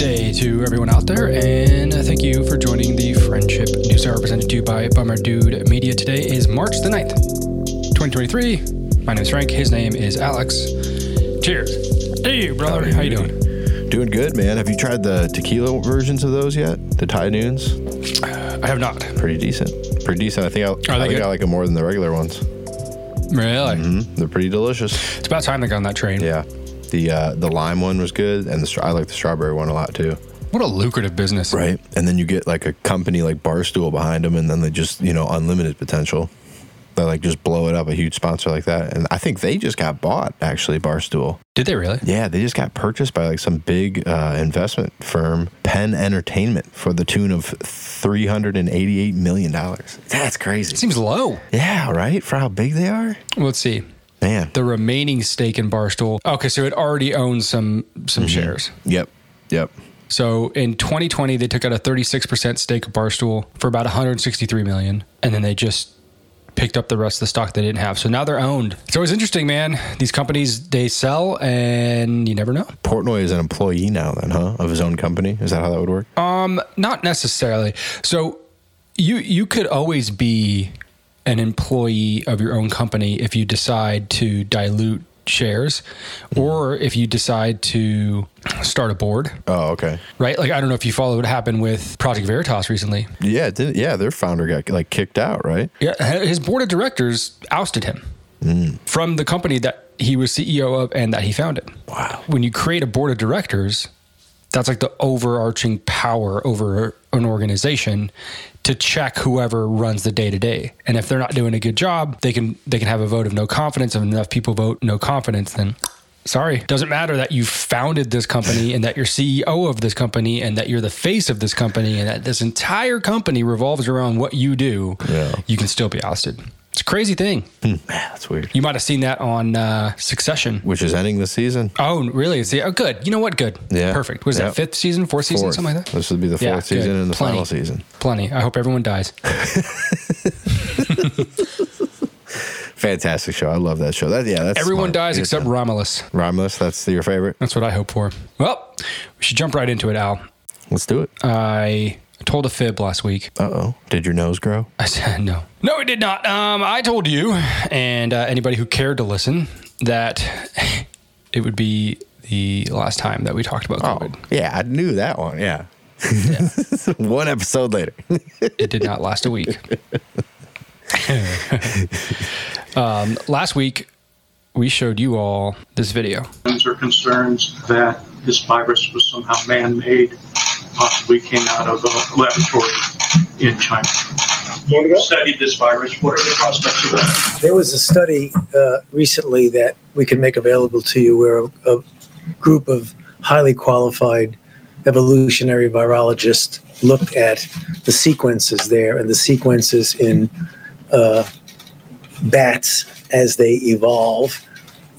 day to everyone out there, and thank you for joining the Friendship News Hour presented to you by Bummer Dude Media. Today is March the 9th, 2023. My name is Frank. His name is Alex. Cheers. Hey, brother. How you doing? Doing good, man. Have you tried the tequila versions of those yet? The Thai Noons? I have not. Pretty decent. I think I like them more than the regular ones. Really? Mm-hmm. They're pretty delicious. It's about time they got on that train. Yeah. The lime one was good, and I like the strawberry one a lot too. What a lucrative business, right? And then you get like a company like Barstool behind them, and then they just unlimited potential. They like just blow it up, a huge sponsor like that. And I think they just got bought, actually. Barstool. Did they really? Yeah, they just got purchased by like some big investment firm, Penn Entertainment, for the tune of $388 million. That's crazy. Seems low. Yeah, right? For how big they are. Let's see. Man. The remaining stake in Barstool. Okay, so it already owns some shares. Yep. So in 2020, they took out a 36% stake of Barstool for about $163 million, and then they just picked up the rest of the stock they didn't have. So now they're owned. It's always interesting, man. These companies, they sell, and you never know. Portnoy is an employee now then, huh? Of his own company? Is that how that would work? Not necessarily. So you could always be an employee of your own company if you decide to dilute shares or if you decide to start a board. Oh, okay. Right? Like, I don't know if you follow what happened with Project Veritas recently. Yeah, their founder got like kicked out, right? Yeah, his board of directors ousted him from the company that he was CEO of and that he founded. Wow. When you create a board of directors, that's like the overarching power over an organization to check whoever runs the day-to-day. And if they're not doing a good job, they can have a vote of no confidence. If enough people vote no confidence, then sorry. Doesn't matter that you founded this company and that you're CEO of this company and that you're the face of this company and that this entire company revolves around what you do. Yeah. You can still be ousted. It's a crazy thing. That's weird. You might have seen that on Succession. Which is ending this season. Oh, really? Oh, good. You know what? Good. Yeah. Perfect. Was that fifth season, fourth season, something like that? This would be the fourth season and the final season. Plenty. I hope everyone dies. Fantastic show. I love that show. That's everyone smart. Dies except Romulus. Romulus, that's your favorite? That's what I hope for. Well, we should jump right into it, Al. Let's do it. I told a fib last week. Uh-oh. Did your nose grow? I said no. No, it did not. I told you, and anybody who cared to listen, that it would be the last time that we talked about COVID. Oh, yeah, I knew that one. Yeah. One episode later. It did not last a week. Last week, we showed you all this video. There are concerns that this virus was somehow man-made. Possibly came out of a laboratory in China. You studied this virus. What are the prospects of that? There was a study recently that we can make available to you where a group of highly qualified evolutionary virologists looked at the sequences there and the sequences in bats as they evolve.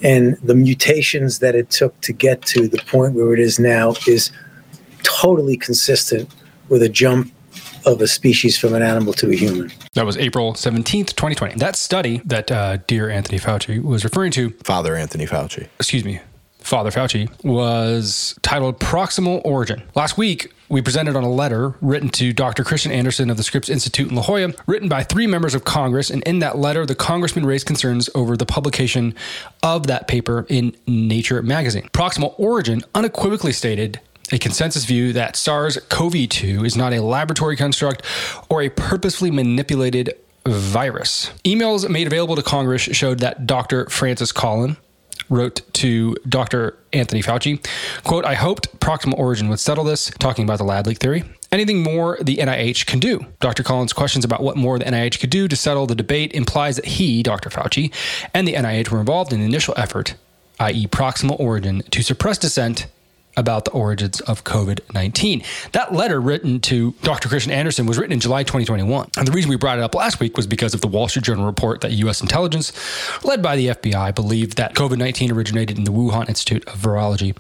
And the mutations that it took to get to the point where it is now is totally consistent with a jump of a species from an animal to a human. That was April 17th, 2020. That study that dear Anthony Fauci was referring to... Father Anthony Fauci. Excuse me. Father Fauci was titled Proximal Origin. Last week, we presented on a letter written to Dr. Christian Andersen of the Scripps Institute in La Jolla, written by three members of Congress. And in that letter, the congressman raised concerns over the publication of that paper in Nature Magazine. Proximal Origin unequivocally stated a consensus view that SARS-CoV-2 is not a laboratory construct or a purposefully manipulated virus. Emails made available to Congress showed that Dr. Francis Collins wrote to Dr. Anthony Fauci, quote, "I hoped Proximal Origin would settle this," talking about the lab leak theory. "Anything more the NIH can do. Dr. Collins' questions about what more the NIH could do to settle the debate implies that he, Dr. Fauci, and the NIH were involved in the initial effort, i.e. Proximal Origin, to suppress dissent about the origins of COVID-19. That letter written to Dr. Christian Andersen was written in July 2021. And the reason we brought it up last week was because of the Wall Street Journal report that U.S. intelligence, led by the FBI, believed that COVID-19 originated in the Wuhan Institute of Virology,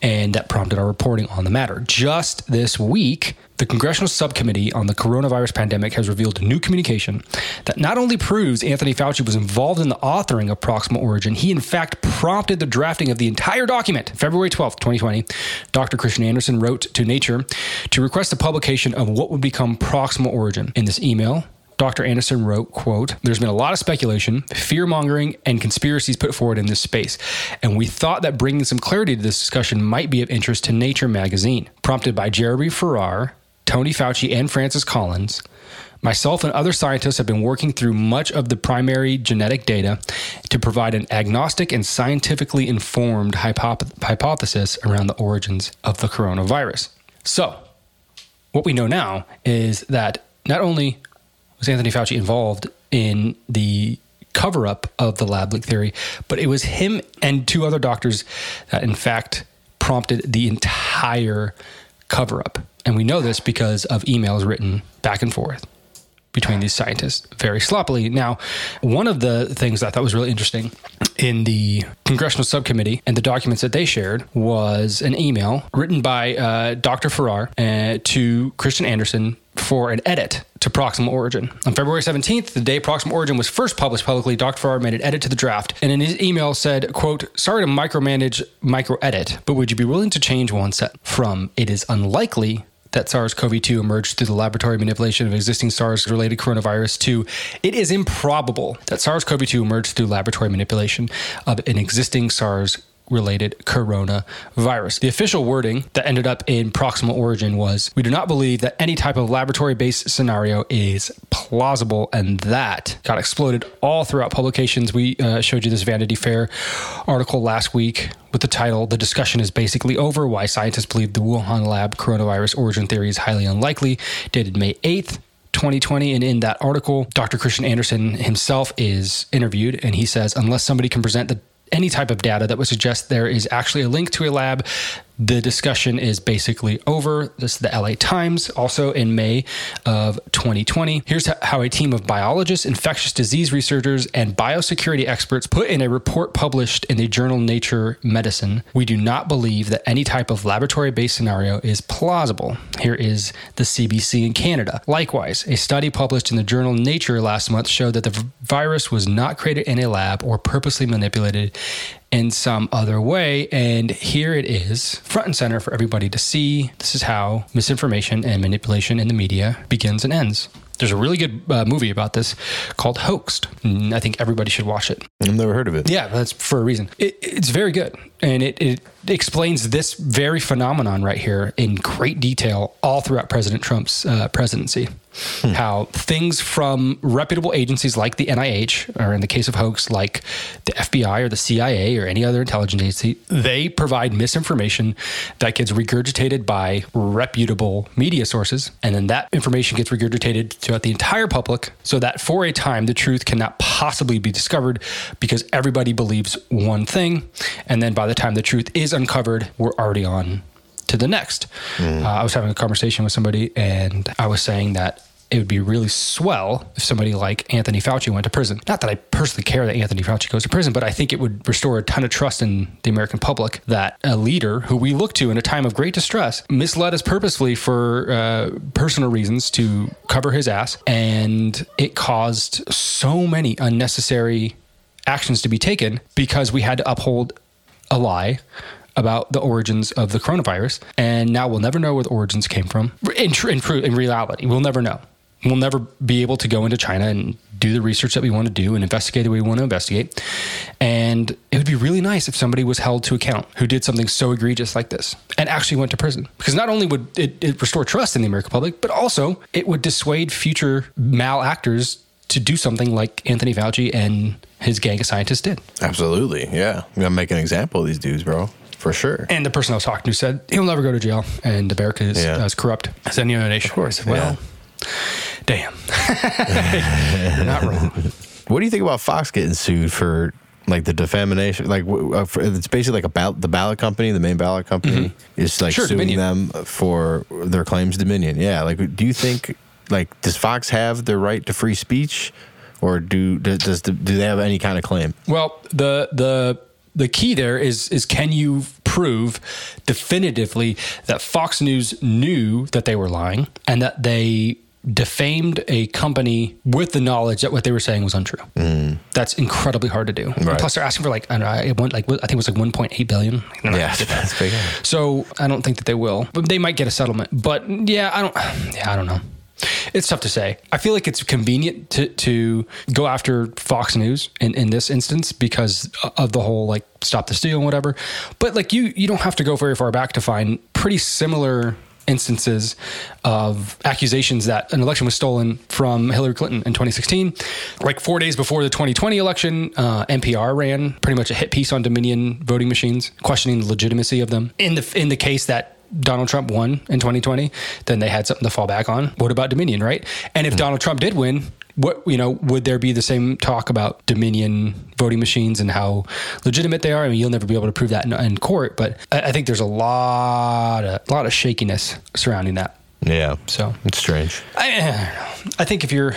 and that prompted our reporting on the matter. Just this week, The Congressional Subcommittee on the Coronavirus Pandemic has revealed new communication that not only proves Anthony Fauci was involved in the authoring of Proximal Origin, he in fact prompted the drafting of the entire document. February 12th, 2020, Dr. Christian Andersen wrote to Nature to request the publication of what would become Proximal Origin. In this email, Dr. Andersen wrote, quote, "There's been a lot of speculation, fear-mongering, and conspiracies put forward in this space, and we thought that bringing some clarity to this discussion might be of interest to Nature Magazine. Prompted by Jeremy Farrar, Tony Fauci, and Francis Collins, myself and other scientists have been working through much of the primary genetic data to provide an agnostic and scientifically informed hypothesis around the origins of the coronavirus." So, what we know now is that not only was Anthony Fauci involved in the cover-up of the lab leak theory, but it was him and two other doctors that, in fact, prompted the entire cover-up. And we know this because of emails written back and forth between these scientists very sloppily. Now, one of the things I thought was really interesting in the Congressional Subcommittee and the documents that they shared was an email written by Dr. Farrar to Christian Andersen for an edit to Proximal Origin. On February 17th, the day Proximal Origin was first published publicly, Dr. Farrar made an edit to the draft, and in his email said, quote, "Sorry to micro-edit, but would you be willing to change one sentence from 'It is unlikely that SARS-CoV-2 emerged through the laboratory manipulation of existing SARS-related coronavirus' to 'It is improbable that SARS-CoV-2 emerged through laboratory manipulation of an existing SARS-related coronavirus.'" The official wording that ended up in Proximal Origin was, "We do not believe that any type of laboratory-based scenario is plausible," and that got exploded all throughout publications. We showed you this Vanity Fair article last week with the title, "The Discussion is Basically Over, Why Scientists Believe the Wuhan Lab Coronavirus Origin Theory is Highly Unlikely," dated May 8th, 2020. And in that article, Dr. Christian Andersen himself is interviewed, and he says, "Unless somebody can present any type of data that would suggest there is actually a link to a lab, the discussion is basically over." This is the LA Times, also in May of 2020. "Here's how a team of biologists, infectious disease researchers, and biosecurity experts put in a report published in the journal Nature Medicine. We do not believe that any type of laboratory-based scenario is plausible. Here is the CBC in Canada. Likewise, a study published in the journal Nature last month showed that the virus was not created in a lab or purposely manipulated in some other way." And here it is, front and center for everybody to see. This is how misinformation and manipulation in the media begins and ends. There's a really good movie about this called Hoaxed. I think everybody should watch it. I've never heard of it. Yeah, that's for a reason. It's very good. And it explains this very phenomenon right here in great detail all throughout President Trump's presidency. How things from reputable agencies like the NIH, or in the case of Hoax, like the FBI or the CIA or any other intelligence agency, they provide misinformation that gets regurgitated by reputable media sources. And then that information gets regurgitated throughout the entire public so that for a time, the truth cannot possibly be discovered because everybody believes one thing. And then by the time the truth is uncovered, we're already on to the next. I was having a conversation with somebody and I was saying that it would be really swell if somebody like Anthony Fauci went to prison. Not that I personally care that Anthony Fauci goes to prison, but I think it would restore a ton of trust in the American public that a leader who we look to in a time of great distress misled us purposefully for personal reasons to cover his ass. And it caused so many unnecessary actions to be taken because we had to uphold a lie about the origins of the coronavirus. And now we'll never know where the origins came from. In reality, we'll never know. We'll never be able to go into China and do the research that we want to do and investigate the way we want to investigate. And it would be really nice if somebody was held to account who did something so egregious like this and actually went to prison. Because not only would it restore trust in the American public, but also it would dissuade future malactors to do something like Anthony Fauci and his gang of scientists did. Absolutely, yeah. We gotta make an example of these dudes, bro. For sure. And the person I was talking to said, he'll never go to jail. And America is as corrupt as any other nation. Of course. Well, damn. You're not wrong. What do you think about Fox getting sued for like the defamation? Like it's basically like about the ballot company, the main ballot company is like suing Dominion. Them for their claims to Dominion. Yeah. Like, do you think like, does Fox have the right to free speech or do they have any kind of claim? Well, the key there is can you prove definitively that Fox News knew that they were lying and that they defamed a company with the knowledge that what they were saying was untrue. Mm. That's incredibly hard to do. Right. Plus, they're asking for I think it was like $1.8 billion. Yeah, that's big. So I don't think that they will. But they might get a settlement. But I don't know. It's tough to say. I feel like it's convenient to go after Fox News in this instance because of the whole like stop the steal and whatever. But like you don't have to go very far back to find pretty similar instances of accusations that an election was stolen from Hillary Clinton in 2016. Like 4 days before the 2020 election, NPR ran pretty much a hit piece on Dominion voting machines, questioning the legitimacy of them. In the case that Donald Trump won in 2020, then they had something to fall back on. What about Dominion, right? And if Donald Trump did win, would there be the same talk about Dominion voting machines and how legitimate they are? I mean, you'll never be able to prove that in court, but I think there's a lot of shakiness surrounding that. Yeah. So it's strange. I don't know. I think if you're,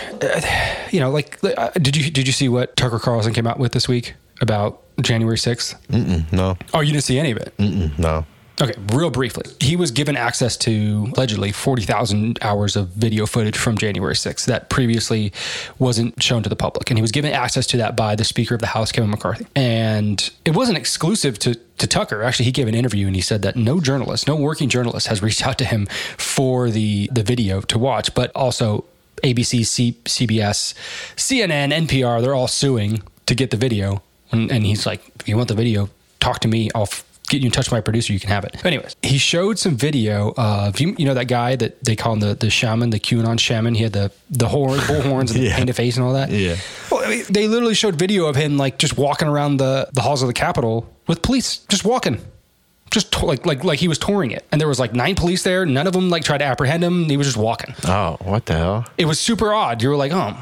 did you see what Tucker Carlson came out with this week about January 6th? Mm-mm, no. Oh, you didn't see any of it? Mm-mm, no. Okay, real briefly, he was given access to allegedly 40,000 hours of video footage from January 6th that previously wasn't shown to the public. And he was given access to that by the Speaker of the House, Kevin McCarthy. And it wasn't exclusive to Tucker. Actually, he gave an interview and he said that no working journalist has reached out to him for the video to watch, but also ABC, CBS, CNN, NPR, they're all suing to get the video. And he's like, if you want the video, talk to me, I'll get you in touch with my producer, you can have it. Anyways, he showed some video of, that guy that they call him the shaman, the QAnon shaman. He had the bullhorns and the painted face and all that. Yeah. Well, I mean, they literally showed video of him like just walking around the halls of the Capitol with police, just walking. Just like he was touring it. And there was like 9 police there. None of them like tried to apprehend him. He was just walking. Oh, what the hell? It was super odd. You were like, oh,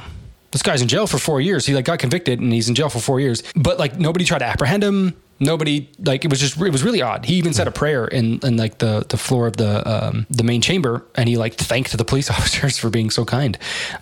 this guy's in jail for 4 years. He like got convicted and he's in jail for 4 years. But like nobody tried to apprehend him. Nobody, like, it was really odd. He even said a prayer in like the floor of the main chamber, and he like thanked the police officers for being so kind.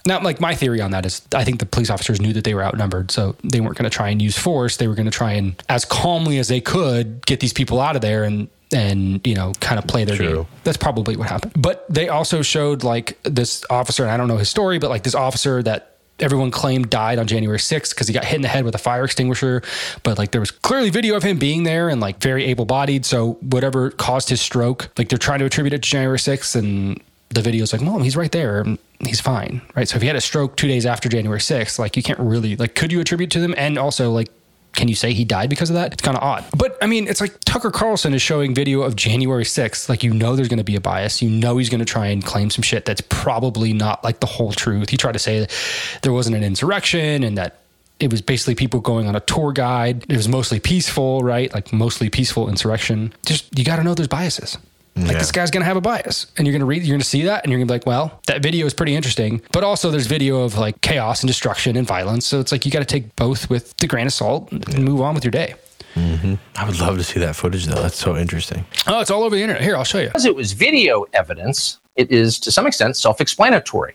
Now, like, my theory on that is I think the police officers knew that they were outnumbered, so they weren't going to try and use force. They were going to try and, as calmly as they could, get these people out of there and kind of play their game. That's probably what happened. But they also showed like this officer, and I don't know his story, but like this officer that everyone claimed died on January 6th because he got hit in the head with a fire extinguisher. But like there was clearly video of him being there and like very able-bodied. So whatever caused his stroke, like they're trying to attribute it to January 6th. And the video's like, Mom, he's right there. He's fine. Right. So if he had a stroke 2 days after January 6th, like you can't really, like, could you attribute to them? And also, like, can you say he died because of that? It's kind of odd. But I mean, it's like Tucker Carlson is showing video of January 6th. Like, there's going to be a bias. He's going to try and claim some shit that's probably not like the whole truth. He tried to say that there wasn't an insurrection and that it was basically people going on a tour guide. It was mostly peaceful, right? Like mostly peaceful insurrection. Just, you got to know there's biases. Like, yeah. This guy's going to have a bias, and you're going to see that, and you're going to be like, well, that video is pretty interesting, but also there's video of like chaos and destruction and violence. So it's like, you got to take both with the grain of salt and move on with your day. Mm-hmm. I would love to see that footage though. That's so interesting. Oh, it's all over the internet. Here, I'll show you. Because it was video evidence, it is to some extent self-explanatory.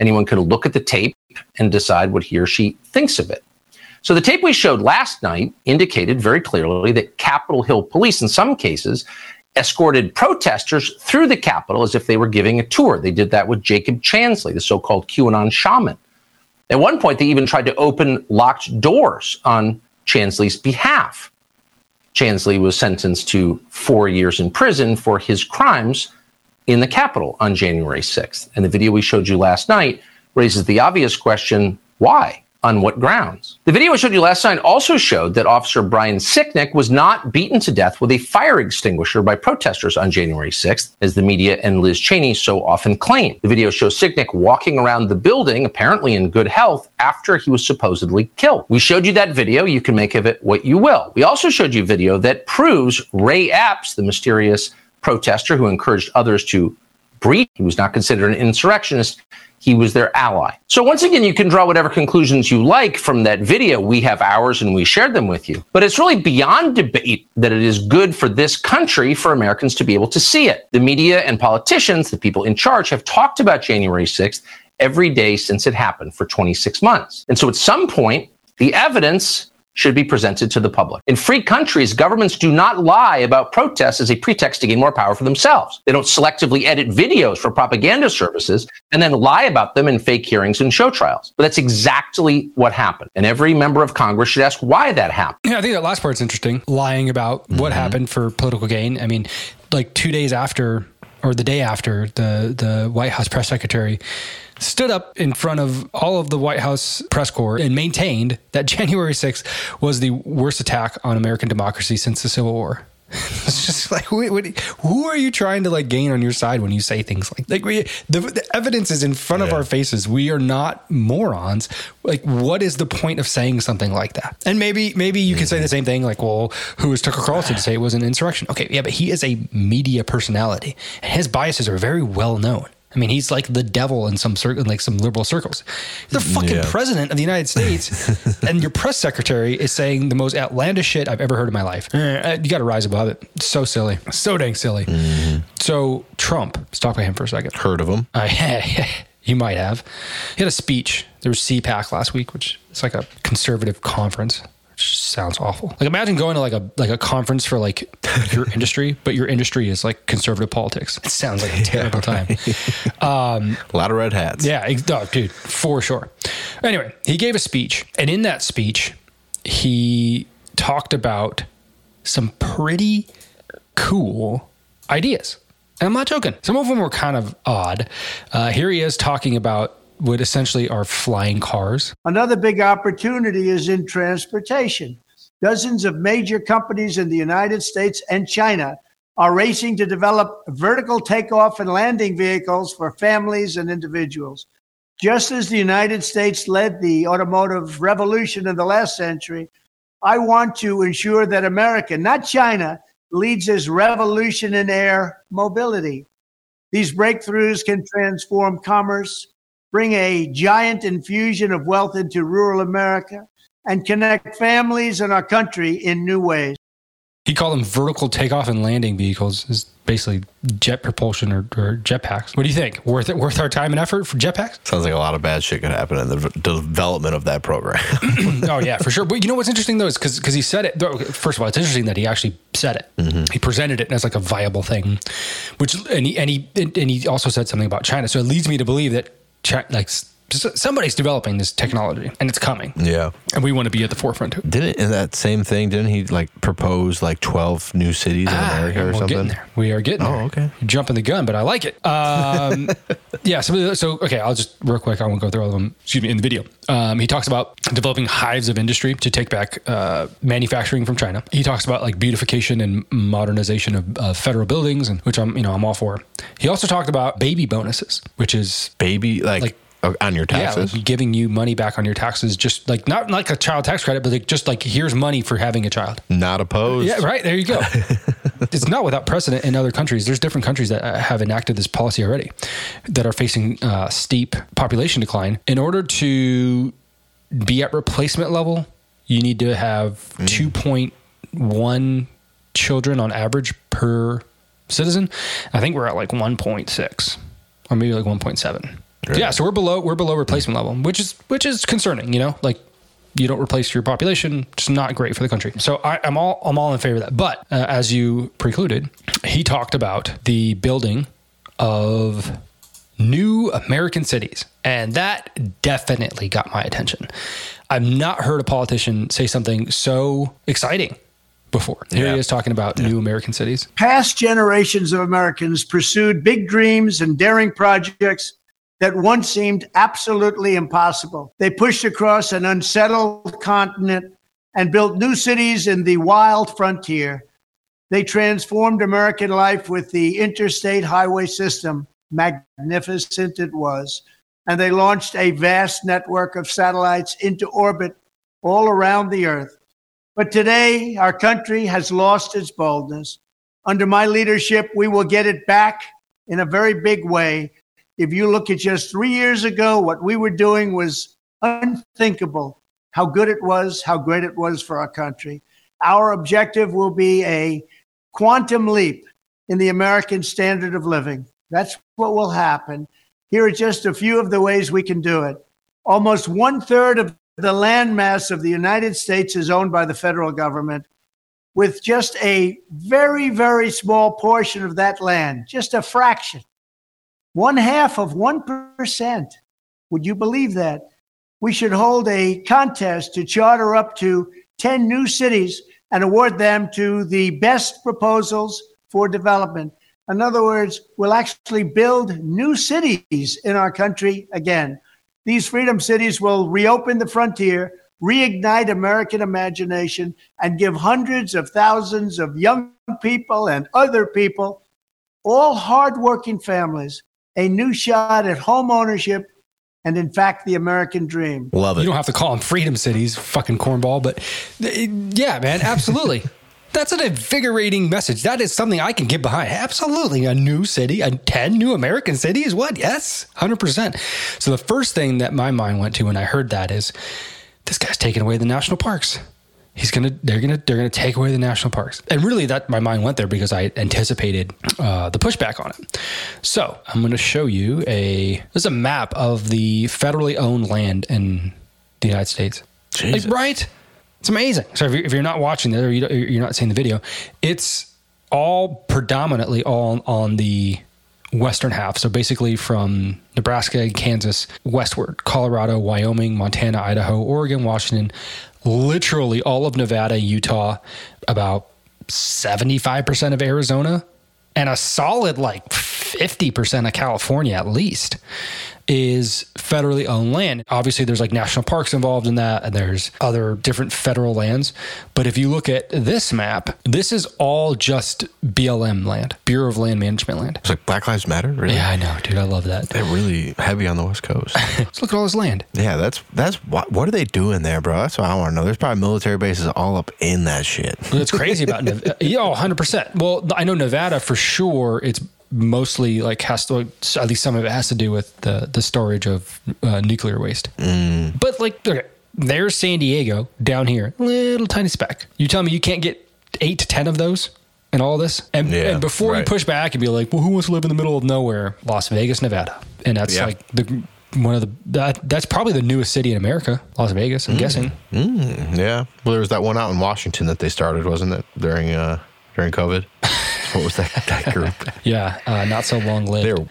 Anyone could look at the tape and decide what he or she thinks of it. So the tape we showed last night indicated very clearly that Capitol Hill police, in some cases, escorted protesters through the Capitol as if they were giving a tour. They did that with Jacob Chansley, the so-called QAnon shaman. At one point, they even tried to open locked doors on Chansley's behalf. Chansley was sentenced to 4 years in prison for his crimes in the Capitol on January 6th. And the video we showed you last night raises the obvious question, why? On what grounds? The video I showed you last night also showed that Officer Brian Sicknick was not beaten to death with a fire extinguisher by protesters on January 6th, as the media and Liz Cheney so often claim. The video shows Sicknick walking around the building, apparently in good health, after he was supposedly killed. We showed you that video. You can make of it what you will. We also showed you video that proves Ray Apps, the mysterious protester who encouraged others to breach. He was not considered an insurrectionist. He was their ally. So once again, you can draw whatever conclusions you like from that video. We have ours and we shared them with you. But it's really beyond debate that it is good for this country for Americans to be able to see it. The media and politicians, the people in charge, have talked about January 6th every day since it happened for 26 months. And so at some point, the evidence should be presented to the public. In free countries, governments do not lie about protests as a pretext to gain more power for themselves. They don't selectively edit videos for propaganda services and then lie about them in fake hearings and show trials. But that's exactly what happened. And every member of Congress should ask why that happened. Yeah, I think that last part's interesting. Lying about what happened for political gain. I mean, like 2 days after, or the day after, the White House press secretary stood up in front of all of the White House press corps and maintained that January 6th was the worst attack on American democracy since the Civil War. It's just like, who are you trying to like gain on your side when you say things like the evidence is in front of our faces. We are not morons. Like, what is the point of saying something like that? And maybe you could say the same thing. Like, well, who was Tucker Carlson to say it was an insurrection? Okay. Yeah. But he is a media personality and his biases are very well known. I mean, he's like the devil in some certain, like some liberal circles. The fucking president of the United States and your press secretary is saying the most outlandish shit I've ever heard in my life. You got to rise above it. So silly. So dang silly. Mm. So Trump, let's talk about him for a second. Heard of him? You might have. He had a speech. There was CPAC last week, which is like a conservative conference. Sounds awful. Like imagine going to like a conference for like your industry, but your industry is like conservative politics. It sounds like a terrible time. A lot of red hats. Yeah, dude, for sure. Anyway, he gave a speech, and in that speech, he talked about some pretty cool ideas. And I'm not joking. Some of them were kind of odd. Here he is talking about what essentially are flying cars. Another big opportunity is in transportation. Dozens of major companies in the United States and China are racing to develop vertical takeoff and landing vehicles for families and individuals. Just as the United States led the automotive revolution in the last century, I want to ensure that America, not China, leads this revolution in air mobility. These breakthroughs can transform commerce, bring a giant infusion of wealth into rural America, and connect families and our country in new ways. He called them vertical takeoff and landing vehicles. It's basically jet propulsion or jetpacks. What do you think? Worth it? Worth our time and effort for jetpacks? Sounds like a lot of bad shit could happen in the development of that program. Oh, yeah, for sure. But you know what's interesting, though, is because he said it. First of all, it's interesting that he actually said it. Mm-hmm. He presented it as like a viable thing, which and he also said something about China. So it leads me to believe that somebody's developing this technology and it's coming. Yeah. And we want to be at the forefront. Didn't in that same thing, didn't he like propose like 12 new cities in America or something? Getting there. We are getting there. Oh, okay. You're jumping the gun, but I like it. Yeah. So, okay, I'll just real quick. I won't go through all of them, excuse me, in the video. He talks about developing hives of industry to take back manufacturing from China. He talks about like beautification and modernization of federal buildings, and which I'm all for. He also talked about baby bonuses, which is like on your taxes, like giving you money back on your taxes, just like not like a child tax credit, but like just like here's money for having a child. Not opposed. Yeah, right. There you go. It's not without precedent in other countries. There's different countries that have enacted this policy already that are facing steep population decline. In order to be at replacement level, you need to have 2.1 children on average per citizen. I think we're at like 1.6 or maybe like 1.7. Right. Yeah, so we're below replacement level, which is concerning, you know, like you don't replace your population. It's not great for the country. So I'm all in favor of that. But as you precluded, he talked about the building of new American cities, and that definitely got my attention. I've not heard a politician say something so exciting before. Here he is talking about new American cities. Past generations of Americans pursued big dreams and daring projects that once seemed absolutely impossible. They pushed across an unsettled continent and built new cities in the wild frontier. They transformed American life with the interstate highway system. Magnificent it was. And they launched a vast network of satellites into orbit all around the earth. But today, our country has lost its boldness. Under my leadership, we will get it back in a very big way. If you look at just 3 years ago, what we were doing was unthinkable. How good it was, how great it was for our country. Our objective will be a quantum leap in the American standard of living. That's what will happen. Here are just a few of the ways we can do it. Almost one-third of the landmass of the United States is owned by the federal government, with just a very, very small portion of that land, just a fraction, 0.5%. Would you believe that? We should hold a contest to charter up to 10 new cities and award them to the best proposals for development. In other words, we'll actually build new cities in our country again. These freedom cities will reopen the frontier, reignite American imagination, and give hundreds of thousands of young people and other people, all hardworking families, a new shot at home ownership and, in fact, the American dream. Love it. You don't have to call them freedom cities, fucking cornball, but yeah, man, absolutely. That's an invigorating message. That is something I can get behind. Absolutely. A new city, 10 new American cities. What? Yes, 100%. So the first thing that my mind went to when I heard that is, this guy's taking away the national parks. They're gonna take away the national parks. And really that my mind went there because I anticipated the pushback on it. So I'm gonna show you this is a map of the federally owned land in the United States. Jesus. Like, right? It's amazing. So if you're not watching this or you're not seeing the video, it's all predominantly all on the western half. So basically from Nebraska, Kansas, westward, Colorado, Wyoming, Montana, Idaho, Oregon, Washington, literally all of Nevada, Utah, about 75% of Arizona, and a solid like 50% of California at least is federally owned land. Obviously, there's like national parks involved in that, and there's other different federal lands. But if you look at this map, this is all just BLM land, Bureau of Land Management land. It's like Black Lives Matter, really? Yeah, I know, dude. I love that. They're really heavy on the West Coast. Let's look at all this land. Yeah, that's what are they doing there, bro? That's what I want to know. There's probably military bases all up in that shit. That's crazy about Nevada. Yo, 100%. Well, I know Nevada for sure. It's mostly like has to, at least some of it has to do with the storage of nuclear waste. Mm. But like, okay, there's San Diego down here, little tiny speck. You tell me you can't get 8 to 10 of those and all this, and before you push back and be like, well, who wants to live in the middle of nowhere? Las Vegas, Nevada, and that's like that's probably the newest city in America, Las Vegas. I'm guessing. Mm. Yeah, well, there was that one out in Washington that they started, wasn't it, during COVID? What was that group? Yeah, not so long lived.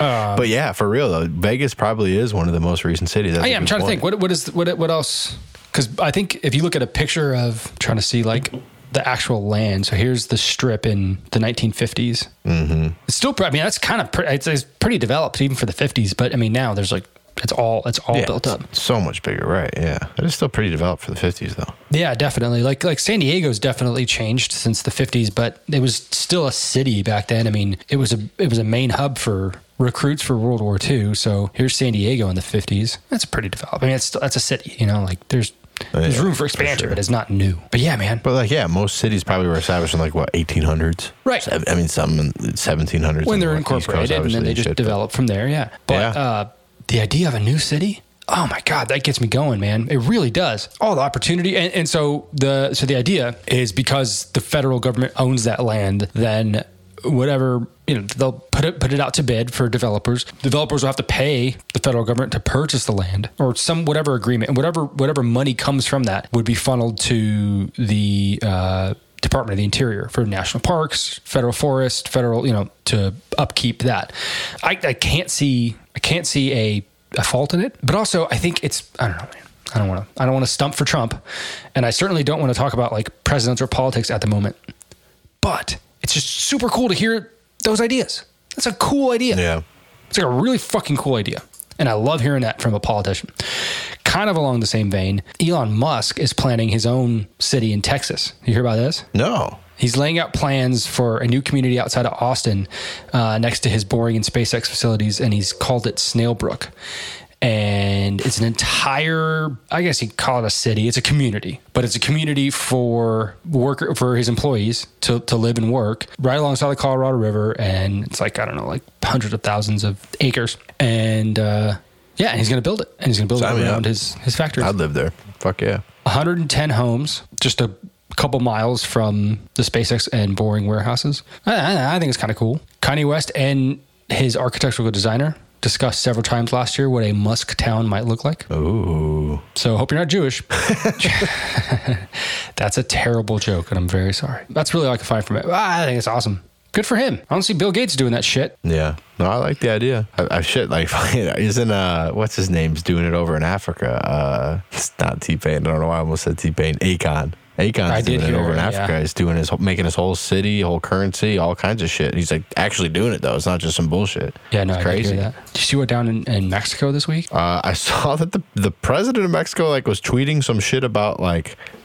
But yeah, for real though, Vegas probably is one of the most recent cities. That's I'm trying to think. What else? Because I think if you look at a picture of trying to see like the actual land. So here's the strip in the 1950s. Mm-hmm. It's still, I mean, that's kind of it's pretty developed even for the 50s. But I mean, now there's like it's all built up. So much bigger, right? Yeah, it is still pretty developed for the 50s though. Yeah, definitely. Like San Diego's definitely changed since the 50s, but it was still a city back then. I mean, it was a main hub for recruits for World War II. So here's San Diego in the 50s. That's pretty developed. I mean, that's a city. You know, like there's room for expansion, for sure. But it's not new. But yeah, man. But like, yeah, most cities probably were established in like what 1800s, right? I mean, some in 1700s when they're incorporated, and then they just developed from there. Yeah, but yeah. The idea of a new city, oh my God, that gets me going, man. It really does. All the opportunity. And so the idea is because the federal government owns that land, then whatever, you know, they'll put it out to bid for developers. Developers will have to pay the federal government to purchase the land or some whatever agreement, and whatever money comes from that would be funneled to the Department of the Interior for national parks, federal forest, federal, you know, to upkeep that. I can't see a fault in it, but also I think it's, I don't know, man. I don't want to stump for Trump, and I certainly don't want to talk about like presidential politics at the moment, but it's just super cool to hear those ideas. That's a cool idea. Yeah. It's like a really fucking cool idea. And I love hearing that from a politician. Kind of along the same vein, Elon Musk is planning his own city in Texas. You hear about this? No. He's laying out plans for a new community outside of Austin, next to his Boring and SpaceX facilities, and he's called it Snailbrook. And it's an entire, I guess he'd call it a city. It's a community, but it's a community for his employees to live and work right alongside the Colorado River. And it's like, I don't know, like hundreds of thousands of acres. And yeah, and he's going to build it. And he's going to build it around his factory. I'd live there. Fuck yeah. 110 homes, just a couple miles from the SpaceX and Boring warehouses. I think it's kind of cool. Kanye West and his architectural designer discussed several times last year what a Musk town might look like. Oh. So hope you're not Jewish. That's a terrible joke, and I'm very sorry. That's really all I can find from it. I think it's awesome. Good for him. I don't see Bill Gates doing that shit. Yeah. No, I like the idea. What's his name's doing it over in Africa? It's not T-Pain. I don't know why I almost said T-Pain. Akon's doing it over in Africa. Yeah. He's doing making his whole city, whole currency, all kinds of shit. He's like actually doing it though. It's not just some bullshit. Yeah, no, it's crazy. Did you see what down in Mexico this week? I saw that the president of Mexico was tweeting some shit about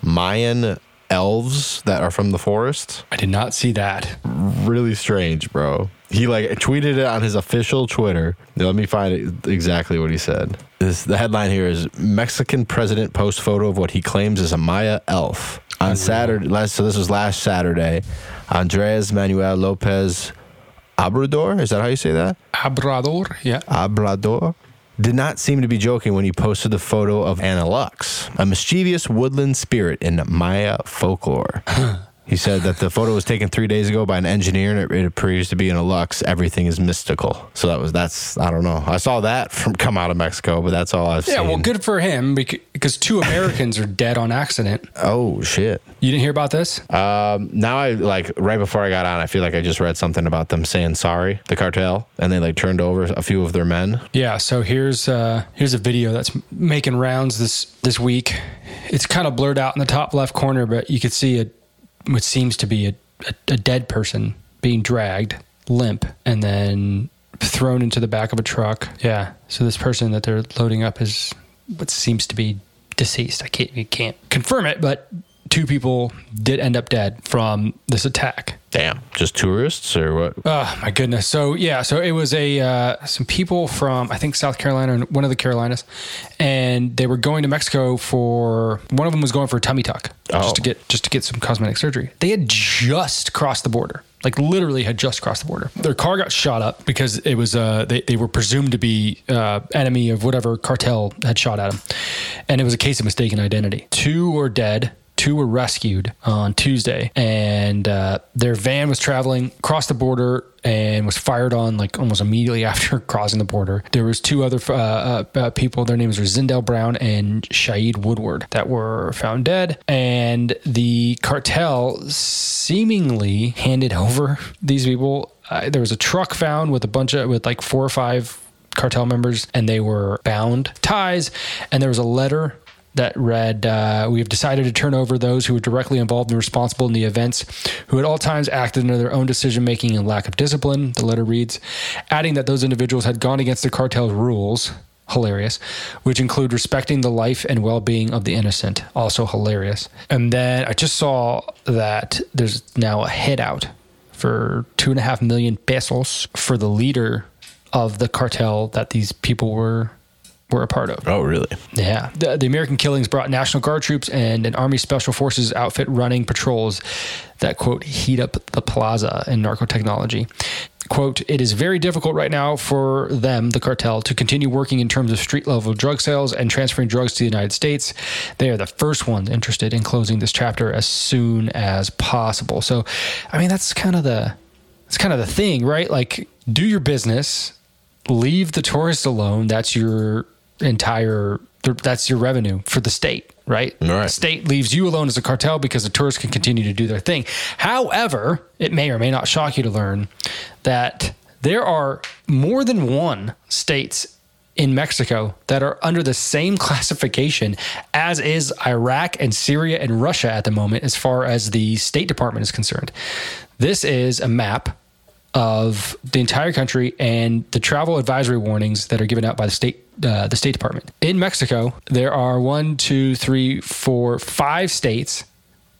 Mayan elves that are from the forest. I did not see that. Really strange, bro. He tweeted it on his official Twitter. Let me find exactly what he said. The headline here is Mexican president posts photo of what he claims is a Maya elf. On Saturday, so this was last Saturday, Andres Manuel Lopez Obrador, is that how you say that? Obrador, yeah. Obrador did not seem to be joking when he posted the photo of Analux, a mischievous woodland spirit in Maya folklore. He said that the photo was taken 3 days ago by an engineer, and it appears to be an Analux. Everything is mystical. So that's I don't know. I saw that come out of Mexico, but that's all I've seen. Yeah, well, good for him, because two Americans are dead on accident. Oh, shit. You didn't hear about this? Now right before I got on, I feel like I just read something about them saying sorry, the cartel, and they turned over a few of their men. Yeah, so here's a video that's making rounds this week. It's kind of blurred out in the top left corner, but you could see what seems to be a dead person being dragged, limp, and then thrown into the back of a truck. Yeah. So this person that they're loading up is what seems to be deceased. You can't confirm it, but two people did end up dead from this attack. Damn. Just tourists or what? Oh, my goodness. So, yeah. So it was some people from, I think, South Carolina and one of the Carolinas. And they were going to Mexico one of them was going for a tummy tuck just to get some cosmetic surgery. They had just crossed the border. Literally had just crossed the border. Their car got shot up because it was, they were presumed to be enemy of whatever cartel had shot at them. And it was a case of mistaken identity. Two were dead. Two were rescued on Tuesday, and their van was traveling across the border and was fired on almost immediately after crossing the border. There was two other people. Their names were Zindell Brown and Shaid Woodward that were found dead. And the cartel seemingly handed over these people. There was a truck found with with 4 or 5 cartel members, and they were bound ties. And there was a letter that read, we have decided to turn over those who were directly involved and responsible in the events, who at all times acted under their own decision-making and lack of discipline, the letter reads, adding that those individuals had gone against the cartel's rules, hilarious, which include respecting the life and well-being of the innocent, also hilarious. And then I just saw that there's now a head out for 2.5 million pesos for the leader of the cartel that these people were a part of. Oh, really? Yeah. The American killings brought National Guard troops and an Army Special Forces outfit running patrols that, quote, heat up the plaza in narco-technology. Quote, it is very difficult right now for them, the cartel, to continue working in terms of street-level drug sales and transferring drugs to the United States. They are the first ones interested in closing this chapter as soon as possible. So, I mean, that's kind of the thing, right? Do your business, leave the tourists alone. That's your entire revenue for the state, right? The state leaves you alone as a cartel because the tourists can continue to do their thing. However, it may or may not shock you to learn that there are more than one states in Mexico that are under the same classification as is Iraq and Syria and Russia at the moment, as far as the State Department is concerned. This is a map of the entire country and the travel advisory warnings that are given out by the State Department. In Mexico, there are 5 states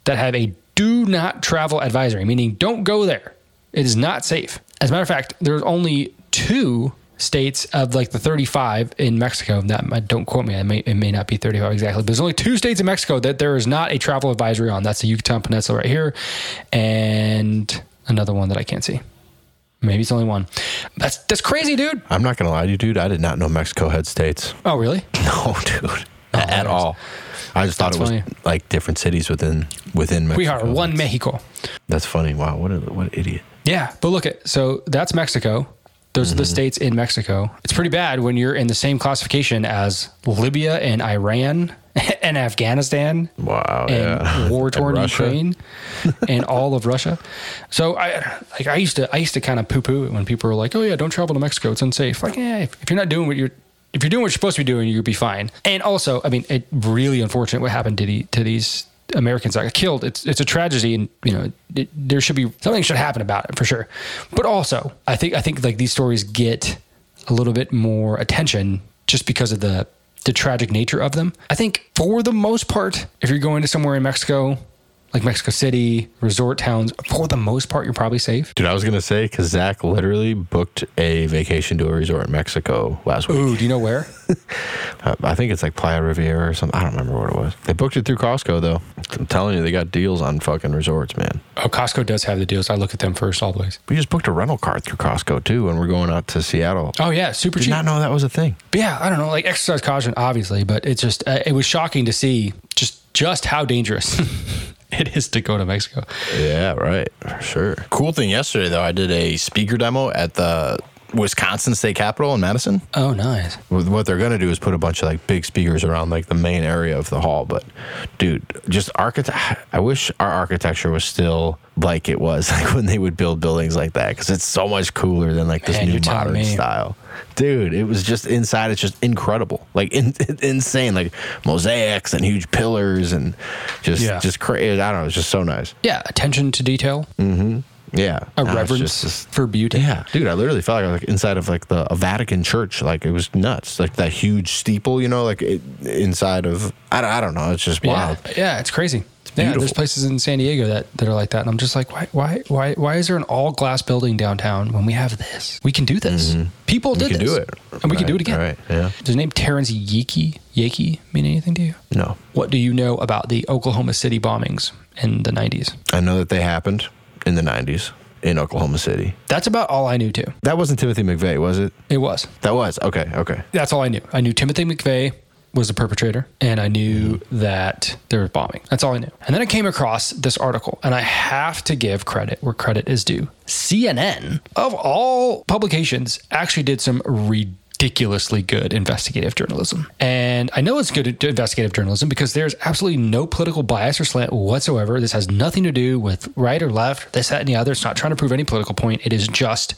that have a do not travel advisory, meaning don't go there. It is not safe. As a matter of fact, there's only 2 states of the 35 in Mexico. That, don't quote me. It may not be 35 exactly, but there's only 2 states in Mexico that there is not a travel advisory on. That's the Yucatan Peninsula right here, and another one that I can't see. Maybe it's only one. That's crazy, dude. I'm not going to lie to you, dude. I did not know Mexico had states. Oh, really? No, dude. At all. I just thought it was funny. Different cities within Mexico. We are one Mexico. That's funny. Wow, what an idiot. Yeah, but look, so that's Mexico. Those are the states in Mexico. It's pretty bad when you're in the same classification as Libya and Iran and Afghanistan. Wow. And war-torn and Ukraine and all of Russia. So I used to kind of poo-poo it when people were like, "Oh yeah, don't travel to Mexico. It's unsafe." Like, yeah, if you're doing what you're supposed to be doing, you'll be fine. And also, I mean, it really unfortunate what happened to these Americans that got killed. It's a tragedy, and you know there should be something should happen about it for sure. But also, I think like these stories get a little bit more attention just because of the tragic nature of them. I think for the most part, if you're going to somewhere in Mexico, like Mexico City, resort towns, for the most part, you're probably safe. Dude, I was going to say, because Zach literally booked a vacation to a resort in Mexico last week. Ooh, do you know where? I think it's like Playa Riviera or something. I don't remember what it was. They booked it through Costco, though. I'm telling you, they got deals on fucking resorts, man. Oh, Costco does have the deals. I look at them first always. We just booked a rental car through Costco, too, when we're going out to Seattle. Oh, yeah, super cheap. Did not know that was a thing. But yeah, I don't know, like exercise caution, obviously, but it's just, it was shocking to see just how dangerous it is to go to Mexico. Yeah, right. For sure. Cool thing yesterday, though, I did a speaker demo at the Wisconsin State Capitol in Madison. Oh, nice. What they're going to do is put a bunch of like big speakers around like the main area of the hall. But dude, just I wish our architecture was still like it was like when they would build buildings like that, because it's so much cooler than like this new modern style. Dude, it was just inside. It's just incredible, like insane, like mosaics and huge pillars and just crazy. I don't know. It's just so nice. Yeah. Attention to detail. Mm-hmm. Yeah. Reverence for beauty. Yeah. Dude, I literally felt like I was like inside of like a Vatican church. Like it was nuts. Like that huge steeple, you know, like inside of, I don't know. It's just wild. Yeah. It's crazy. It's beautiful. Yeah. There's places in San Diego that are like that. And I'm just like, why is there an all glass building downtown when we have this? We can do this. Mm-hmm. People did this. We can do it. And we can do it again. Right. Yeah. Does the name Terrence Yeakey mean anything to you? No. What do you know about the Oklahoma City bombings in the 90s? I know that they happened in the 90s in Oklahoma City. That's about all I knew, too. That wasn't Timothy McVeigh, was it? It was. That was. Okay. That's all I knew. I knew Timothy McVeigh was the perpetrator, and I knew that there was bombing. That's all I knew. And then I came across this article, and I have to give credit where credit is due. CNN, of all publications, actually did some ridiculously good investigative journalism. And I know it's good investigative journalism because there's absolutely no political bias or slant whatsoever. This has nothing to do with right or left, this, that, and the other. It's not trying to prove any political point. It is just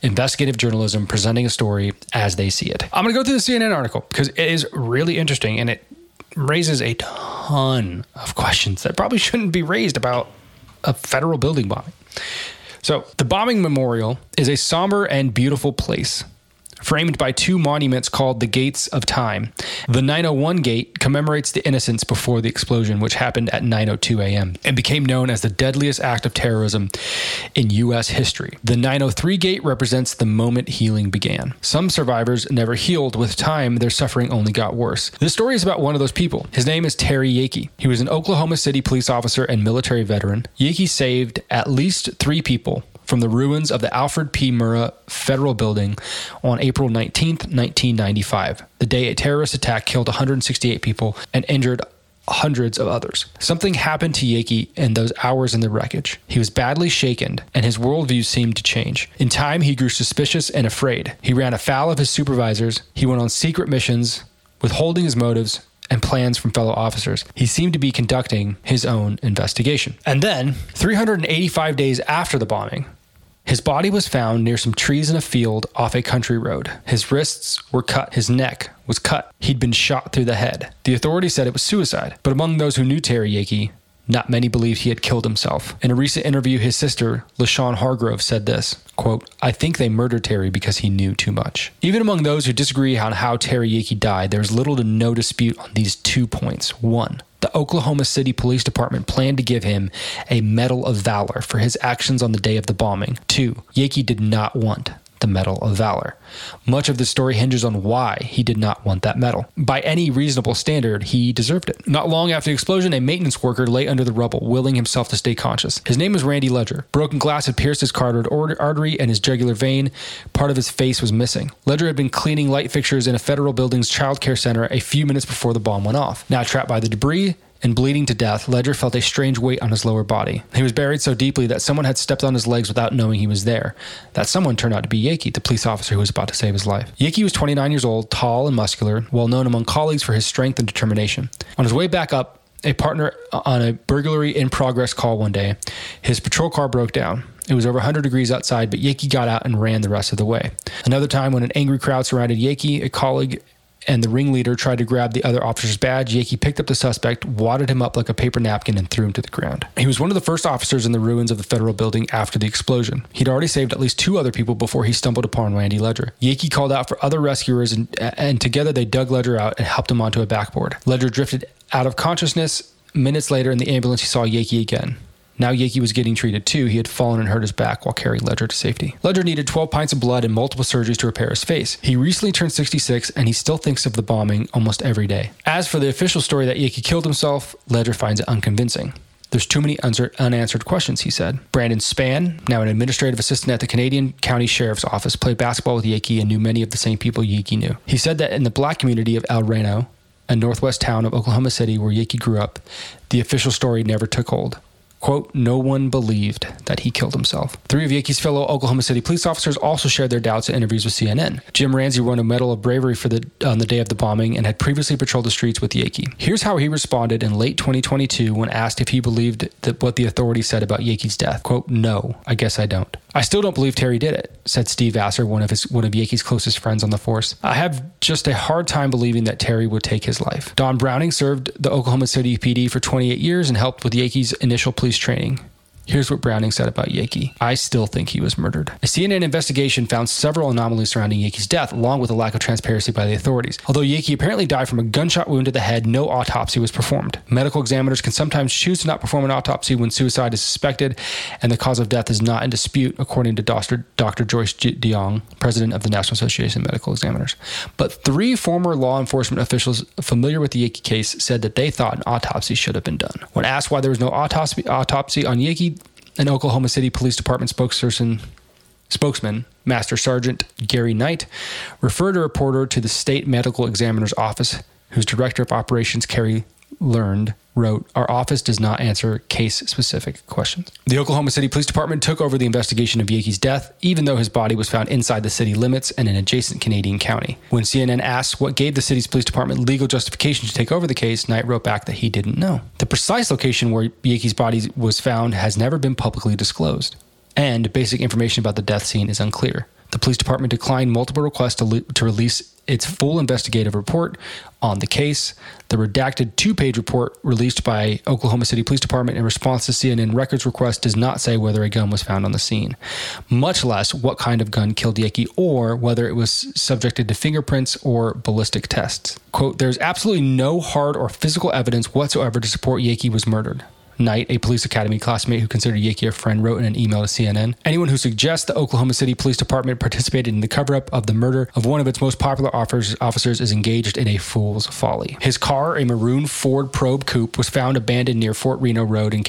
investigative journalism presenting a story as they see it. I'm going to go through the CNN article because it is really interesting and it raises a ton of questions that probably shouldn't be raised about a federal building bombing. So the bombing memorial is a somber and beautiful place, framed by two monuments called the Gates of Time. The 901 Gate commemorates the innocents before the explosion, which happened at 9:02 a.m. and became known as the deadliest act of terrorism in U.S. history. The 903 Gate represents the moment healing began. Some survivors never healed. With time, their suffering only got worse. This story is about one of those people. His name is Terry Yeakey. He was an Oklahoma City police officer and military veteran. Yeakey saved at least three people from the ruins of the Alfred P. Murrah Federal Building on April 19th, 1995, the day a terrorist attack killed 168 people and injured hundreds of others. Something happened to Yeakey in those hours in the wreckage. He was badly shaken, and his worldview seemed to change. In time, he grew suspicious and afraid. He ran afoul of his supervisors. He went on secret missions, withholding his motives and plans from fellow officers. He seemed to be conducting his own investigation. And then, 385 days after the bombing, his body was found near some trees in a field off a country road. His wrists were cut. His neck was cut. He'd been shot through the head. The authorities said it was suicide, but among those who knew Terry Yeakey, not many believed he had killed himself. In a recent interview, his sister, LaShawn Hargrove, said this, quote, "I think they murdered Terry because he knew too much." Even among those who disagree on how Terry Yeakey died, there's little to no dispute on these two points. One, the Oklahoma City Police Department planned to give him a Medal of Valor for his actions on the day of the bombing. Two, Yeakey did not want the Medal of Valor. Much of the story hinges on why he did not want that medal. By any reasonable standard, he deserved it. Not long after the explosion, a maintenance worker lay under the rubble, willing himself to stay conscious. His name was Randy Ledger. Broken glass had pierced his carotid artery and his jugular vein. Part of his face was missing. Ledger had been cleaning light fixtures in a federal building's child care center a few minutes before the bomb went off. Now trapped by the debris, and bleeding to death, Ledger felt a strange weight on his lower body. He was buried so deeply that someone had stepped on his legs without knowing he was there. That someone turned out to be Yeakey, the police officer who was about to save his life. Yeakey was 29 years old, tall and muscular, well known among colleagues for his strength and determination. On his way back up, a partner on a burglary in progress call one day, his patrol car broke down. It was over 100 degrees outside, but Yeakey got out and ran the rest of the way. Another time, when an angry crowd surrounded Yeakey, a colleague and the ringleader tried to grab the other officer's badge. Yeakey picked up the suspect, wadded him up like a paper napkin, and threw him to the ground. He was one of the first officers in the ruins of the federal building after the explosion. He'd already saved at least two other people before he stumbled upon Randy Ledger. Yeakey called out for other rescuers, and together they dug Ledger out and helped him onto a backboard. Ledger drifted out of consciousness. Minutes later, in the ambulance, he saw Yeakey again. Now Yeakey was getting treated too. He had fallen and hurt his back while carrying Ledger to safety. Ledger needed 12 pints of blood and multiple surgeries to repair his face. He recently turned 66, and he still thinks of the bombing almost every day. As for the official story that Yeakey killed himself, Ledger finds it unconvincing. There's too many unanswered questions, he said. Brandon Spann, now an administrative assistant at the Canadian County Sheriff's Office, played basketball with Yeakey and knew many of the same people Yeakey knew. He said that in the black community of El Reno, a northwest town of Oklahoma City where Yeakey grew up, the official story never took hold. Quote, no one believed that he killed himself. Three of Yeakey's fellow Oklahoma City police officers also shared their doubts in interviews with CNN. Jim Ramsey won a Medal of Bravery on the day of the bombing and had previously patrolled the streets with Yeakey. Here's how he responded in late 2022 when asked if he believed that what the authorities said about Yeakey's death. Quote, no, I guess I don't. I still don't believe Terry did it, said Steve Vassar, one of Yeakey's closest friends on the force. I have just a hard time believing that Terry would take his life. Don Browning served the Oklahoma City PD for 28 years and helped with Yeakey's initial police training. Here's what Browning said about Yeakey. I still think he was murdered. A CNN investigation found several anomalies surrounding Yeakey's death, along with a lack of transparency by the authorities. Although Yeakey apparently died from a gunshot wound to the head, no autopsy was performed. Medical examiners can sometimes choose to not perform an autopsy when suicide is suspected, and the cause of death is not in dispute, according to Dr. Joyce DeYoung, president of the National Association of Medical Examiners. But three former law enforcement officials familiar with the Yeakey case said that they thought an autopsy should have been done. When asked why there was no autopsy on Yeakey, an Oklahoma City Police Department spokesman, Master Sergeant Gary Knight, referred a reporter to the State Medical Examiner's Office, whose Director of Operations, Carrie Learned, wrote, our office does not answer case-specific questions. The Oklahoma City Police Department took over the investigation of Yeakey's death, even though his body was found inside the city limits and in an adjacent Canadian county. When CNN asked what gave the city's police department legal justification to take over the case, Knight wrote back that he didn't know. The precise location where Yeakey's body was found has never been publicly disclosed, and basic information about the death scene is unclear. The police department declined multiple requests to release its full investigative report on the case. The redacted two-page report released by Oklahoma City Police Department in response to CNN Records request does not say whether a gun was found on the scene, much less what kind of gun killed Yeakey or whether it was subjected to fingerprints or ballistic tests. Quote, there's absolutely no hard or physical evidence whatsoever to support Yeakey was murdered. Knight, a police academy classmate who considered Yeakey a friend, wrote in an email to CNN. Anyone who suggests the Oklahoma City Police Department participated in the cover-up of the murder of one of its most popular officers is engaged in a fool's folly. His car, a maroon Ford Probe coupe, was found abandoned near Fort Reno Road in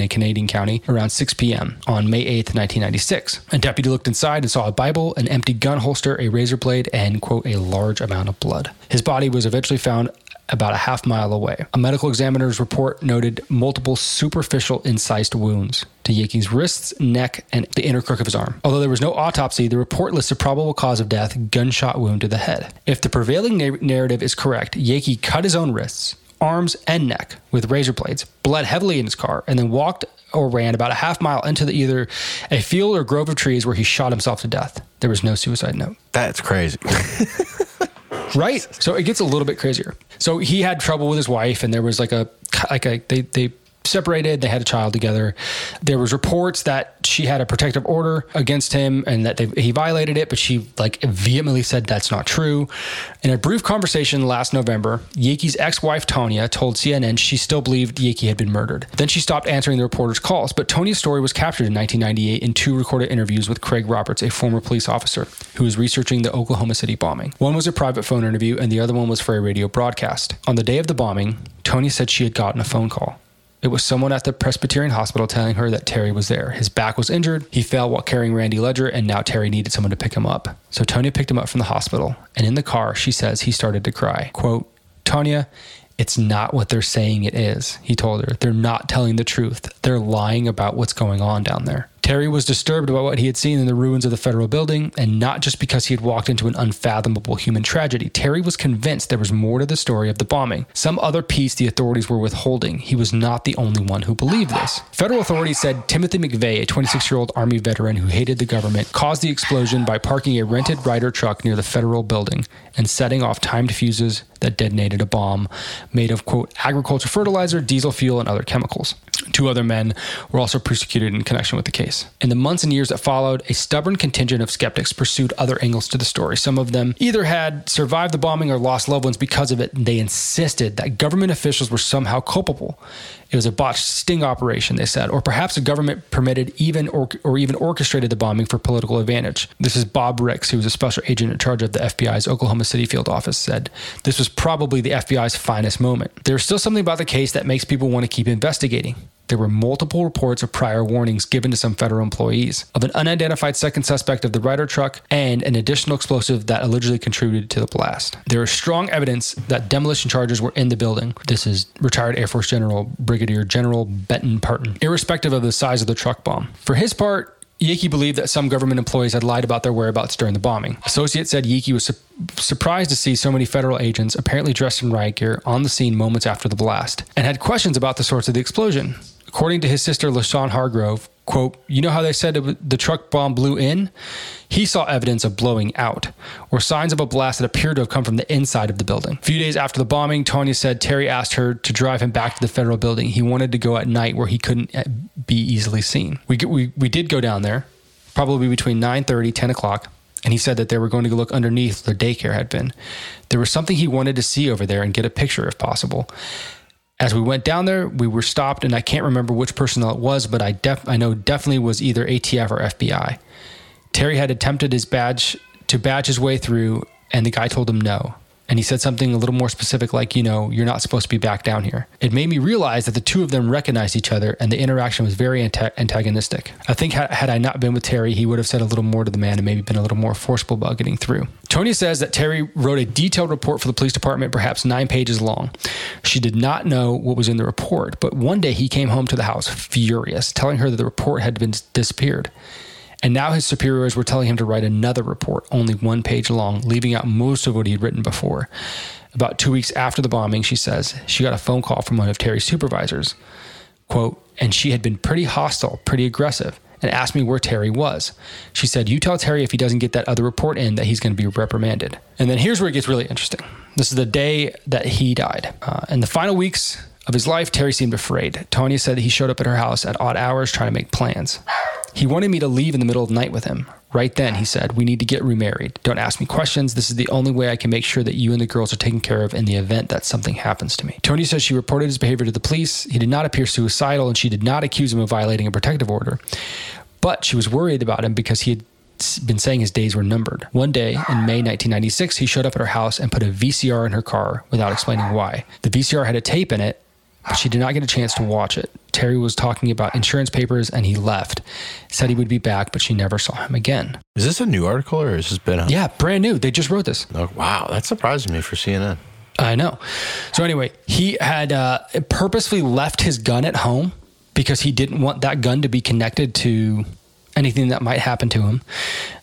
a Canadian county around 6 p.m. on May 8th, 1996. A deputy looked inside and saw a Bible, an empty gun holster, a razor blade, and, quote, a large amount of blood. His body was eventually found about a half mile away. A medical examiner's report noted multiple superficial incised wounds to Yeakey's wrists, neck, and the inner crook of his arm. Although there was no autopsy, the report lists a probable cause of death, gunshot wound to the head. If the prevailing narrative is correct, Yeakey cut his own wrists, arms, and neck with razor blades, bled heavily in his car, and then walked or ran about a half mile into either a field or grove of trees where he shot himself to death. There was no suicide note. That's crazy. Right? So it gets a little bit crazier. So he had trouble with his wife, and there was they separated. They had a child together. There was reports that she had a protective order against him and that he violated it, but she vehemently said that's not true. In a brief conversation last November, Yeakey's ex-wife Tonya told CNN she still believed Yeakey had been murdered. Then she stopped answering the reporter's calls, but Tonya's story was captured in 1998 in two recorded interviews with Craig Roberts, a former police officer who was researching the Oklahoma City bombing. One was a private phone interview and the other one was for a radio broadcast. On the day of the bombing, Tonya said she had gotten a phone call. It was someone at the Presbyterian Hospital telling her that Terry was there. His back was injured. He fell while carrying Randy Ledger, and now Terry needed someone to pick him up. So Tonya picked him up from the hospital, and in the car, she says he started to cry. Quote, Tonya, It's not what they're saying it is, he told her. They're not telling the truth. They're lying about what's going on down there. Terry was disturbed about what he had seen in the ruins of the federal building, and not just because he had walked into an unfathomable human tragedy. Terry was convinced there was more to the story of the bombing, some other piece the authorities were withholding. He was not the only one who believed this. Federal authorities said Timothy McVeigh, a 26-year-old Army veteran who hated the government, caused the explosion by parking a rented Ryder truck near the federal building and setting off timed fuses that detonated a bomb made of, quote, agriculture fertilizer, diesel fuel, and other chemicals. Two other men were also prosecuted in connection with the case. In the months and years that followed, a stubborn contingent of skeptics pursued other angles to the story. Some of them either had survived the bombing or lost loved ones because of it, and they insisted that government officials were somehow culpable. It was a botched sting operation, they said, or perhaps the government permitted even orchestrated the bombing for political advantage. This is Bob Ricks, who was a special agent in charge of the FBI's Oklahoma City field office, said, "This was probably the FBI's finest moment. There's still something about the case that makes people want to keep investigating. There were multiple reports of prior warnings given to some federal employees of an unidentified second suspect of the Ryder truck and an additional explosive that allegedly contributed to the blast. There is strong evidence that demolition charges were in the building." This is retired Air Force General Brigadier General Benton Parton, irrespective of the size of the truck bomb. For his part, Yeakey believed that some government employees had lied about their whereabouts during the bombing. Associates said Yeakey was surprised to see so many federal agents, apparently dressed in riot gear, on the scene moments after the blast, and had questions about the source of the explosion. According to his sister, LaShawn Hargrove, quote, "You know how they said the truck bomb blew in? He saw evidence of blowing out, or signs of a blast that appeared to have come from the inside of the building." A few days after the bombing, Tonya said Terry asked her to drive him back to the federal building. He wanted to go at night where he couldn't be easily seen. We did go down there, probably between 9:30, 10 o'clock, and he said that they were going to go look underneath where daycare had been. There was something he wanted to see over there and get a picture if possible. As we went down there, we were stopped, and I can't remember which personnel it was, but I know definitely was either ATF or FBI. Terry had attempted to badge his way through, and the guy told him no. And he said something a little more specific like, you're not supposed to be back down here. It made me realize that the two of them recognized each other, and the interaction was very antagonistic. I think had I not been with Terry, he would have said a little more to the man and maybe been a little more forceful about getting through. Tonya says that Terry wrote a detailed report for the police department, perhaps 9 pages long. She did not know what was in the report, but one day he came home to the house furious, telling her that the report had been disappeared. And now his superiors were telling him to write another report, only 1 page long, leaving out most of what he had written before. About 2 weeks after the bombing, she says, she got a phone call from one of Terry's supervisors, quote, "And she had been pretty hostile, pretty aggressive, and asked me where Terry was. She said, you tell Terry if he doesn't get that other report in that he's going to be reprimanded." And then here's where it gets really interesting. This is the day that he died. In the final weeks of his life, Terry seemed afraid. Tonya said that he showed up at her house at odd hours trying to make plans. He wanted me to leave in the middle of the night with him. Right then, he said, "We need to get remarried. Don't ask me questions. This is the only way I can make sure that you and the girls are taken care of in the event that something happens to me." Tonya says she reported his behavior to the police. He did not appear suicidal, and she did not accuse him of violating a protective order. But she was worried about him because he had been saying his days were numbered. One day in May 1996, he showed up at her house and put a VCR in her car without explaining why. The VCR had a tape in it, but she did not get a chance to watch it. Terry was talking about insurance papers, and he left. Said he would be back, but she never saw him again. Is this a new article, or has this been on? Yeah, brand new. They just wrote this. Oh, wow, that surprised me for CNN. I know. So anyway, he had purposefully left his gun at home because he didn't want that gun to be connected to anything that might happen to him.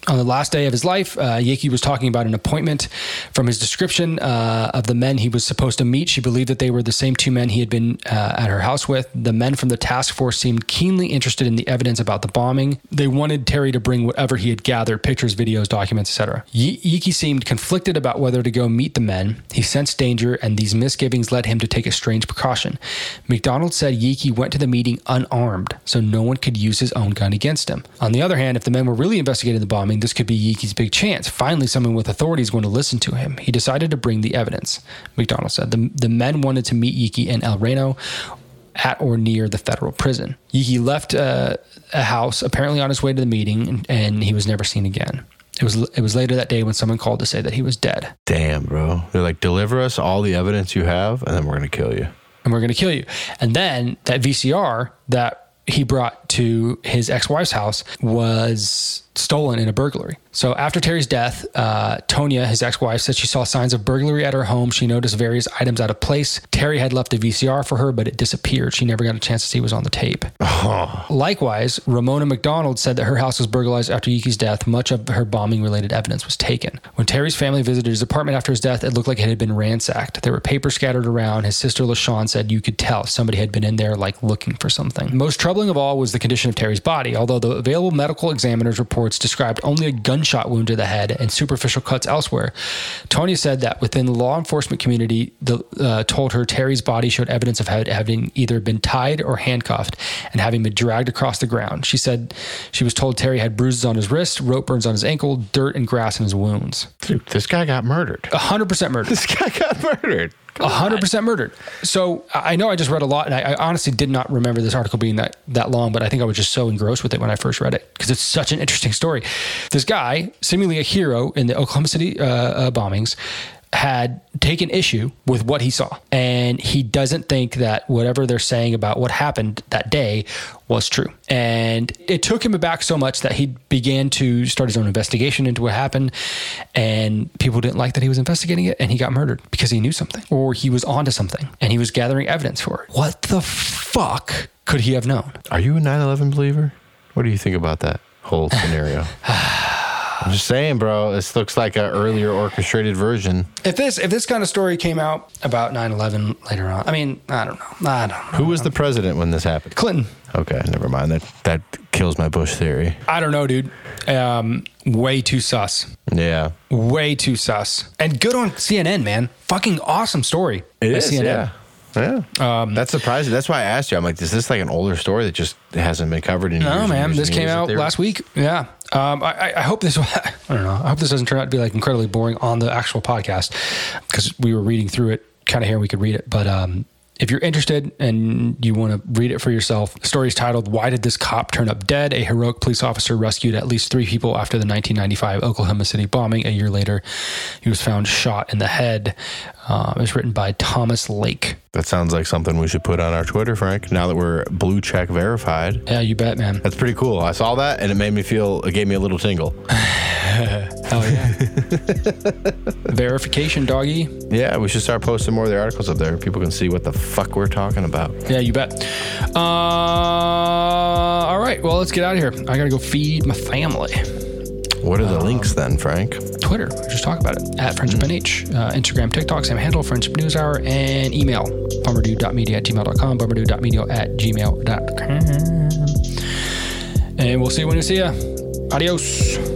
On the last day of his life, Yeakey was talking about an appointment. From his description of the men he was supposed to meet, she believed that they were the same 2 men he had been at her house with. The men from the task force seemed keenly interested in the evidence about the bombing. They wanted Terry to bring whatever he had gathered, pictures, videos, documents, etc. Yeakey seemed conflicted about whether to go meet the men. He sensed danger, and these misgivings led him to take a strange precaution. McDonald said Yeakey went to the meeting unarmed, so no one could use his own gun against him. On the other hand, if the men were really investigating the bombing, this could be Yeakey's big chance. Finally, someone with authority is going to listen to him. He decided to bring the evidence, McDonald said. The men wanted to meet Yeakey in El Reno at or near the federal prison. Yeakey left a house, apparently on his way to the meeting, and he was never seen again. It was later that day when someone called to say that he was dead. Damn, bro. They're like, deliver us all the evidence you have, and then we're going to kill you. And then that VCR that he brought to his ex-wife's house was stolen in a burglary. So after Terry's death, Tonya, his ex-wife, said she saw signs of burglary at her home. She noticed various items out of place. Terry had left a VCR for her, but it disappeared. She never got a chance to see what was on the tape. Oh. Likewise, Ramona McDonald said that her house was burglarized after Yeakey's death. Much of her bombing-related evidence was taken. When Terry's family visited his apartment after his death, it looked like it had been ransacked. There were papers scattered around. His sister LaShawn said you could tell somebody had been in there, like, looking for something. Most troubling of all was the condition of Terry's body. Although the available medical examiner's reports described only a gunshot wound to the head and superficial cuts elsewhere, Tonya said that within the law enforcement community, told her Terry's body showed evidence of having either been tied or handcuffed and having been dragged across the ground. She said she was told Terry had bruises on his wrist, rope burns on his ankle, dirt and grass in his wounds. Dude, this guy got murdered. 100% murdered. This guy got murdered. 100% murdered. So I know I just read a lot, and I honestly did not remember this article being that long, but I think I was just so engrossed with it when I first read it because it's such an interesting story. This guy, seemingly a hero in the Oklahoma City bombings, had taken issue with what he saw. And he doesn't think that whatever they're saying about what happened that day was true. And it took him aback so much that he began to start his own investigation into what happened. And people didn't like that he was investigating it. And he got murdered because he knew something, or he was onto something, and he was gathering evidence for it. What the fuck could he have known? Are you a 9/11 believer? What do you think about that whole scenario? I'm just saying, bro, this looks like an earlier orchestrated version. If this kind of story came out about 9/11 later on, I mean, I don't know. Who was the president when this happened? Clinton. Okay, never mind. That kills my Bush theory. I don't know, dude. Way too sus. Yeah. Way too sus. And good on CNN, man. Fucking awesome story. It is, CNN. Yeah. Yeah, that's surprising. That's why I asked you. I'm like, is this like an older story that just hasn't been covered in years? No, man, this came out last week. Yeah, I hope this. I don't know. I hope this doesn't turn out to be like incredibly boring on the actual podcast because we were reading through it, kind of here we could read it. But if you're interested and you want to read it for yourself, the story is titled "Why Did This Cop Turn Up Dead?" A heroic police officer rescued at least 3 people after the 1995 Oklahoma City bombing. A year later, he was found shot in the head. It was written by Thomas Lake. That sounds like something we should put on our Twitter, Frank, now that we're blue check verified. Yeah, you bet, man. That's pretty cool. I saw that and it gave me a little tingle. Hell yeah. Verification, doggy. Yeah, we should start posting more of the articles up there. People can see what the fuck we're talking about. Yeah, you bet. All right, well, let's get out of here. I got to go feed my family. What are the links then, Frank? Twitter. We just talk about it. At FriendshipNH. Instagram, TikTok, same handle, Friendship News Hour, and email. bummerdude.media@gmail.com, bummerdude.media@gmail.com. And we'll see you when we see ya. Adios.